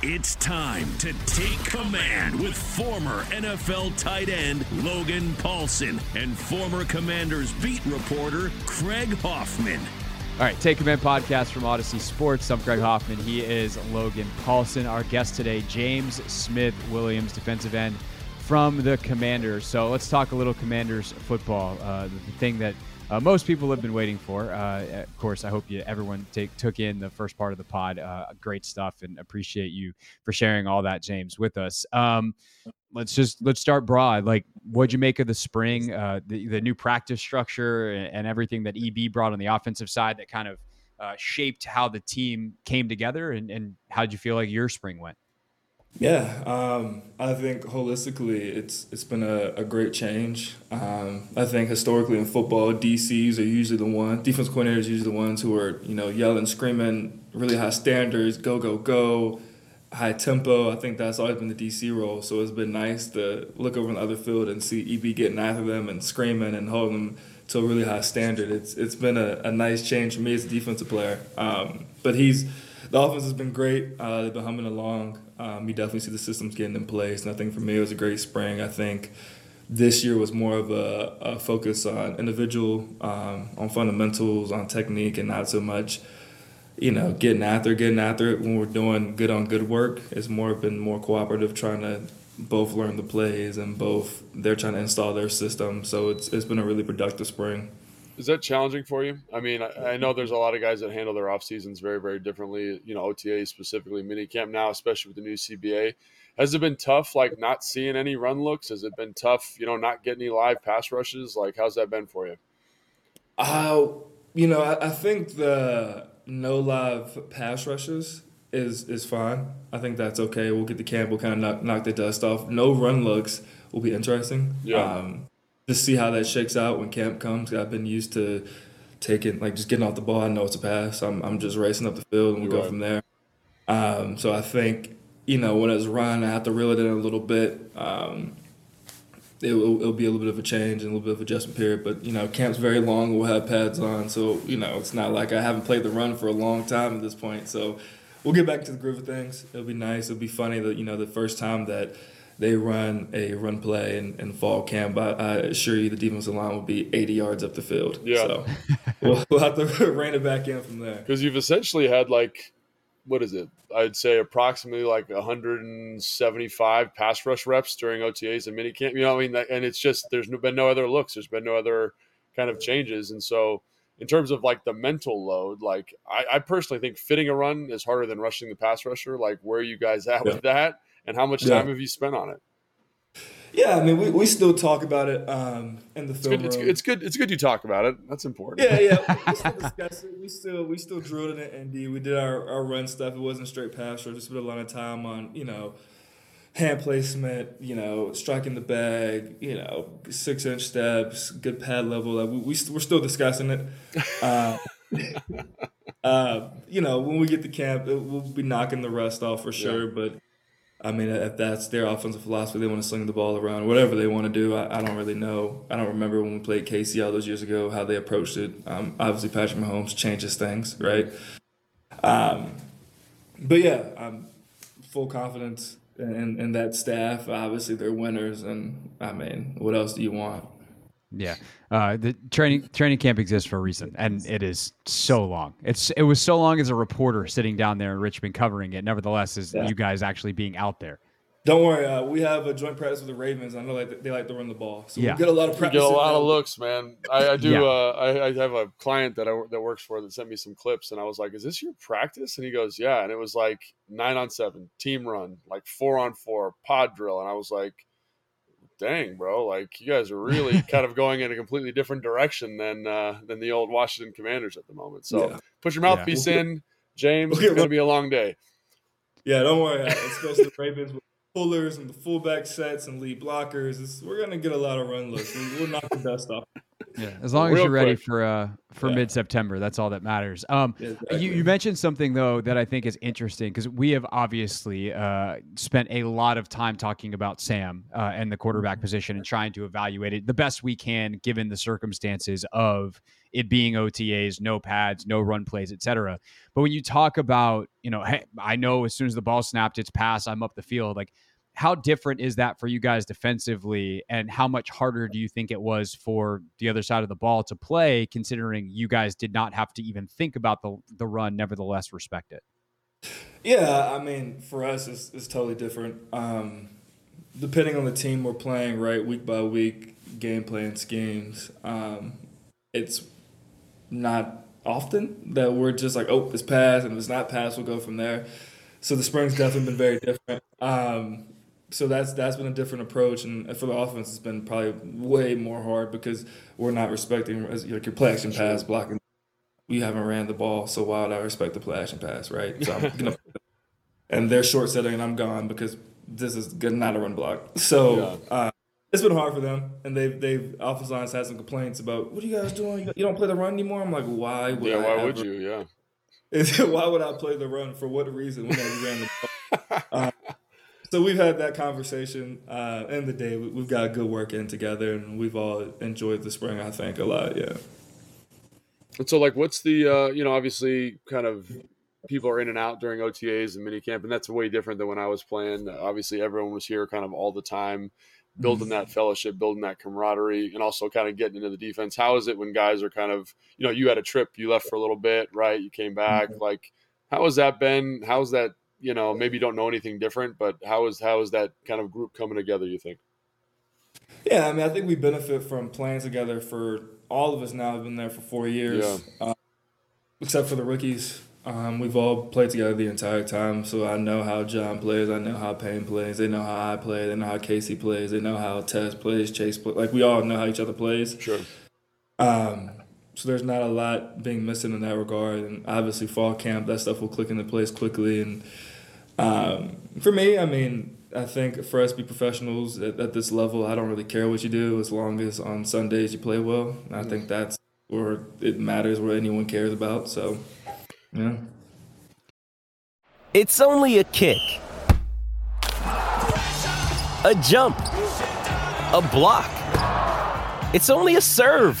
It's time to take command with former NFL tight end Logan Paulson and former Commanders beat reporter Craig Hoffman. All right, Take Command podcast from Odyssey Sports. I'm Craig Hoffman. He is Logan Paulson. Our guest today, James Smith-Williams, defensive end from the Commanders. So let's talk a little Commanders football, the thing that most people have been waiting for. Of course, I hope everyone took in the first part of the pod. Great stuff, and appreciate you for sharing all that, James, with us. Let's start broad. Like, what'd you make of the spring, the new practice structure, and everything that EB brought on the offensive side that kind of shaped how the team came together? And how did you feel like your spring went? Yeah, I think holistically it's been a great change. I think historically in football, DCs are usually the ones, defense coordinators are usually the ones who are, yelling, screaming, really high standards, go, go, go, high tempo. I think that's always been the DC role. So it's been nice to look over on the other field and see EB getting after them and screaming and holding them to a really high standard. It's been a nice change for me as a defensive player. But the offense has been great. They've been humming along. You definitely see the systems getting in place. And I think for me, it was a great spring. I think this year was more of a focus on individual, on fundamentals, on technique, and not so much, getting after it when we're doing good on good work. It's been more cooperative, trying to both learn the plays and both they're trying to install their system. So it's been a really productive spring. Is that challenging for you? I mean, I know there's a lot of guys that handle their off seasons very, very differently. OTA specifically, minicamp now, especially with the new CBA. Has it been tough, like not seeing any run looks? Has it been tough, not getting any live pass rushes? Like, how's that been for you? I think the no live pass rushes is fine. I think that's okay. We'll get the camp. We'll kind of knock the dust off. No run looks will be interesting. Yeah. Just see how that shakes out when camp comes. I've been used to just getting off the ball. I know it's a pass. I'm just racing up the field, and we'll go from there. So I think, when it's run, I have to reel it in a little bit. It'll be a little bit of a change and a little bit of adjustment period. But, camp's very long. We'll have pads on. So, it's not like I haven't played the run for a long time at this point. So we'll get back to the groove of things. It'll be nice. It'll be funny that, the first time that – they run a run play in fall camp. I assure you the defensive line will be 80 yards up the field. Yeah. So we'll have to rein it back in from there. Because you've essentially had I'd say approximately 175 pass rush reps during OTAs and minicamp. And it's just there's been no other looks. There's been no other kind of changes. And so in terms of the mental load, I personally think fitting a run is harder than rushing the pass rusher. Where are you guys at with that? And how much time have you spent on it? Yeah, we still talk about it in the film room. It's good you talk about it. That's important. Yeah. We still discuss it. We still drilled it in ND. We did our run stuff. It wasn't straight pass. We just spent a lot of time on, hand placement, striking the bag, 6-inch steps, good pad level. We're still discussing it. When we get to camp, we'll be knocking the rust off for sure, but if that's their offensive philosophy, they want to sling the ball around, whatever they want to do, I don't really know. I don't remember when we played KC all those years ago how they approached it. Obviously, Patrick Mahomes changes things, right? I'm full confidence in that staff. Obviously, they're winners, and what else do you want? Yeah. The training camp exists for a reason, and it is so long. It was so long as a reporter sitting down there in Richmond covering it. Nevertheless, you guys actually being out there. Don't worry, we have a joint practice with the Ravens. I know they like to run the ball, so we get a lot of practice. You get a lot of looks, man. I do. Yeah. I have a client that works for that sent me some clips, and I was like, "Is this your practice?" And he goes, "Yeah." And it was like 9-on-7, team run, like 4-on-4, pod drill, and I was like, "Dang, bro! Like you guys are really kind of going in a completely different direction than the old Washington Commanders at the moment." So put your mouthpiece in, James. It's gonna be a long day. Yeah, don't worry. Let's go to the Ravens. Pullers and the fullback sets and lead blockers. We're gonna get a lot of run looks. We'll knock the dust off. Yeah, as long as you're ready for mid-September, that's all that matters. Exactly. You mentioned something though that I think is interesting because we have obviously spent a lot of time talking about Sam and the quarterback position and trying to evaluate it the best we can given the circumstances of it being OTAs, no pads, no run plays, etc. But when you talk about, hey, I know as soon as the ball snapped, it's pass, I'm up the field. Like, how different is that for you guys defensively, and how much harder do you think it was for the other side of the ball to play, considering you guys did not have to even think about the run, nevertheless respect it? Yeah, I mean, for us, it's totally different. Depending on the team we're playing, right, week by week, game plan schemes, it's not often that we're just like, oh, it's pass, and if it's not pass, we'll go from there. So the spring's definitely been very different. So that's been a different approach, and for the offense, it's been probably way more hard because we're not respecting your play action pass blocking. We haven't ran the ball, so why would I respect the play action pass, right? So I'm and they're short setting, and I'm gone because this is not a run block. So it's been hard for them, and they've offensive lines had some complaints about what are you guys doing? You don't play the run anymore. I'm like, why would? Yeah, why would you? Yeah. Why would I play the run? For what reason? When I ran the ball? So we've had that conversation. End of the day, we've got good work in together, and we've all enjoyed the spring, I think, a lot. Yeah. And so, like, what's the obviously kind of people are in and out during OTAs and minicamp, and that's way different than when I was playing. Obviously, everyone was here kind of all the time, building that fellowship, building that camaraderie, and also kind of getting into the defense. How is it when guys are kind of, you had a trip, you left for a little bit, right? You came back. Like, how has that been? How's that, maybe you don't know anything different, but how is that kind of group coming together, you think? Yeah, I mean, I think we benefit from playing together for all of us now. I've been there for 4 years, except for the rookies. We've all played together the entire time, so I know how John plays, I know how Payne plays, they know how I play, they know how Casey plays, they know how Tess plays, Chase plays. Like, we all know how each other plays. Sure. So there's not a lot being missing in that regard, and obviously fall camp, that stuff will click into place quickly. And for me, I mean, I think for us to be professionals at this level, I don't really care what you do as long as on Sundays you play well. And I think that's where it matters, where anyone cares about, so... Yeah. It's only a kick, a jump, a block. It's only a serve.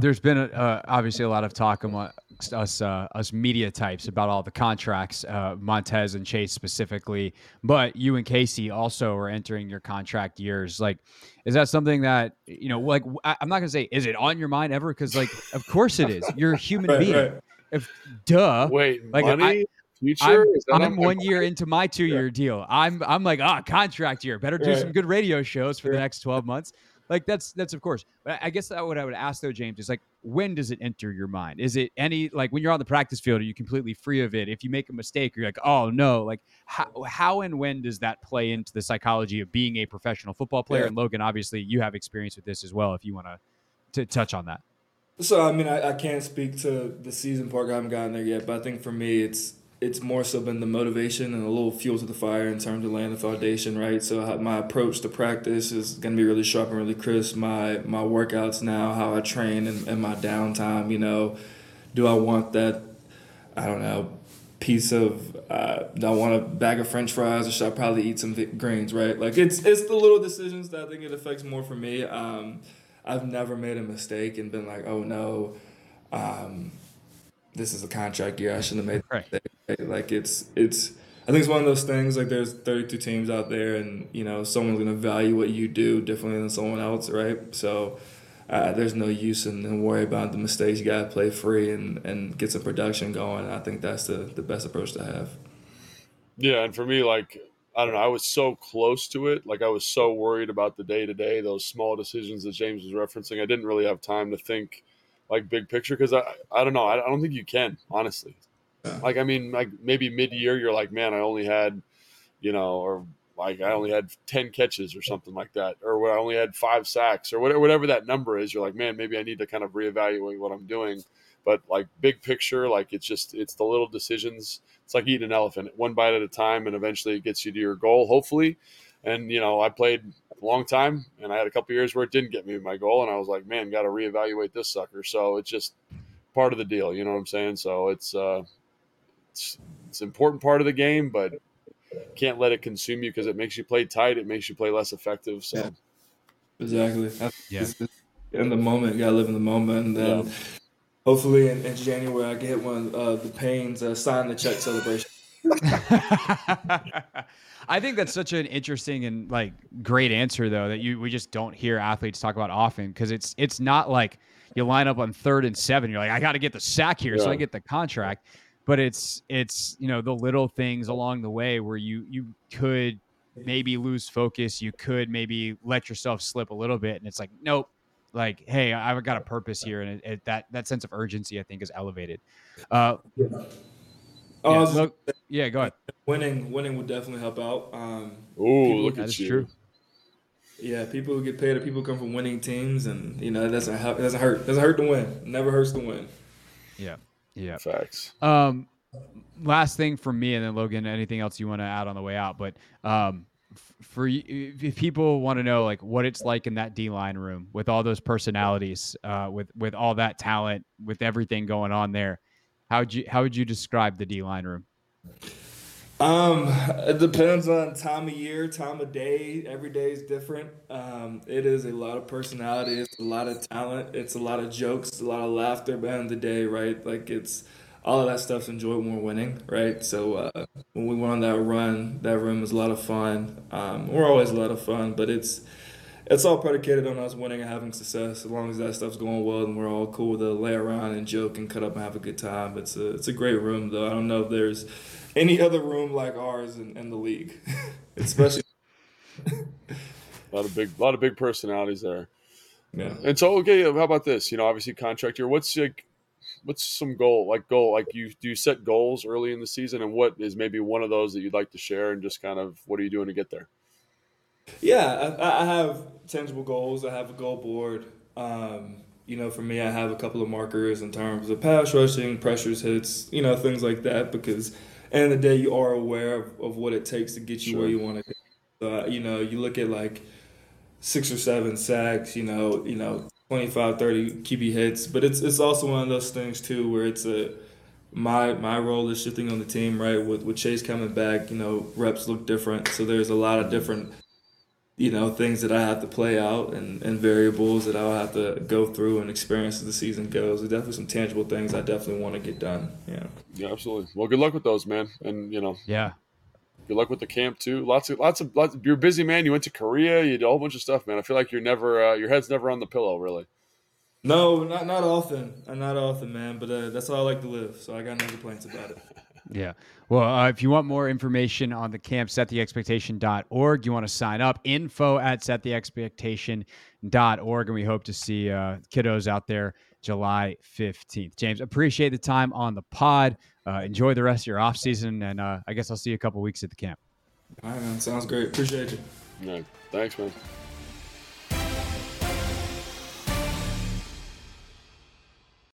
There's been obviously a lot of talk amongst us media types about all the contracts, Montez and Chase specifically, but you and Casey also are entering your contract years. Like, is that something that, like, I'm not going to say, is it on your mind ever? Because, like, of course it is. You're a human being. Right. Wait, like, money? Future? I'm 1 year into my 2-year deal. I'm like, contract year. Better do some good radio shows for the next 12 months. Like, that's of course. But I guess that what I would ask though, James, is like, when does it enter your mind? Is it like when you're on the practice field, are you completely free of it? If you make a mistake, you're like, oh no. Like, how and when does that play into the psychology of being a professional football player? Yeah. And Logan, obviously you have experience with this as well, if you want to touch on that. So, I mean, I can't speak to the season part. I haven't gotten there yet, but I think for me, it's more so been the motivation and a little fuel to the fire in terms of laying the foundation, right? So my approach to practice is going to be really sharp and really crisp. My workouts now, how I train and my downtime, do I want that, I don't know, piece of, do I want a bag of French fries or should I probably eat some greens, right? Like it's the little decisions that I think it affects more for me. I've never made a mistake and been like, oh no, this is a contract year, I shouldn't have made that. Right. Like it's I think it's one of those things, like there's 32 teams out there, and, you know, someone's going to value what you do differently than someone else, right? So there's no use in worrying about the mistakes. You got to play free and get some production going. I think that's the best approach to have. Yeah, and for me, like, I don't know, I was so close to it. Like, I was so worried about the day-to-day, those small decisions that James was referencing. I didn't really have time to think, like, big picture, because I don't know. I don't think you can, honestly. Like, I mean, like maybe mid-year you're like, man, I only had, you know, or like I only had 10 catches or something like that, or I only had 5 sacks or whatever that number is. You're like, man, maybe I need to kind of reevaluate what I'm doing. But like big picture, like it's the little decisions. It's like eating an elephant, one bite at a time, and eventually it gets you to your goal, hopefully. And, you know, I played a long time and I had a couple of years where it didn't get me my goal. And I was like, man, got to reevaluate this sucker. So it's just part of the deal. You know what I'm saying? So it's an important part of the game, but can't let it consume you because it makes you play tight. It makes you play less effective. So yeah. Exactly. Yeah. In the moment, you got to live in the moment. And then hopefully in January, I can hit one of the Payne's sign the check celebration. I think that's such an interesting and like great answer though, that we just don't hear athletes talk about often, because it's not like you line up on 3rd and 7, you're like, I got to get the sack here so I get the contract. But it's you know, the little things along the way where you could maybe lose focus, you could maybe let yourself slip a little bit, and it's like, nope, like, hey, I've got a purpose here, and that sense of urgency I think is elevated. Go ahead. Winning would definitely help out. Look at you. That's true. Yeah, people who get paid are people who come from winning teams, and you know that doesn't help. It doesn't hurt. Doesn't hurt to win. It never hurts to win. Yeah. Facts. Last thing for me, and then Logan, anything else you want to add on the way out? But for you, if people want to know like what it's like in that D-line room with all those personalities, with all that talent, with everything going on there. How would you describe the D-line room? It depends on time of year, time of day. Every day is different. It is a lot of personality. It's a lot of talent. It's a lot of jokes, a lot of laughter. But at the end of the day, right? Like it's all of that stuff's enjoyable when we're winning, right? So when we went on that run, that room was a lot of fun. We're always a lot of fun, but it's all predicated on us winning and having success. As long as that stuff's going well and we're all cool to lay around and joke and cut up and have a good time. It's a great room, though. I don't know if there's any other room like ours in the league, especially. a lot of big personalities there. Yeah. And so, okay, how about this? You know, obviously contract year. What's some goal? Like do you set goals early in the season, and what is maybe one of those that you'd like to share, and just kind of what are you doing to get there? Yeah, I have tangible goals. I have a goal board. You know, for me, I have a couple of markers in terms of pass rushing, pressures, hits, you know, things like that, because at the end of the day, you are aware of what it takes to get you where you want to go. You know, you look at like 6 or 7 sacks, you know, 25, 30 QB hits. But it's also one of those things, too, where it's a – My role is shifting on the team, right? With Chase coming back, you know, reps look different. So there's a lot of different, you know, things that I have to play out and variables that I'll have to go through and experience as the season goes. There's definitely some tangible things I definitely want to get done. Yeah, absolutely. Well, good luck with those, man. And you know, good luck with the camp too. Lots of you're a busy man. You went to Korea. You did a whole bunch of stuff, man. I feel like you're never your head's never on the pillow, really. No, not often, man. But that's how I like to live, so I got no complaints about it. Yeah. Well, if you want more information on the camp, settheexpectation.org. You want to sign up, info@settheexpectation.org, and we hope to see kiddos out there July 15th. James, appreciate the time on the pod. Enjoy the rest of your off season, and I guess I'll see you a couple weeks at the camp. All right, man. Sounds great. Appreciate you. All right. Thanks, man.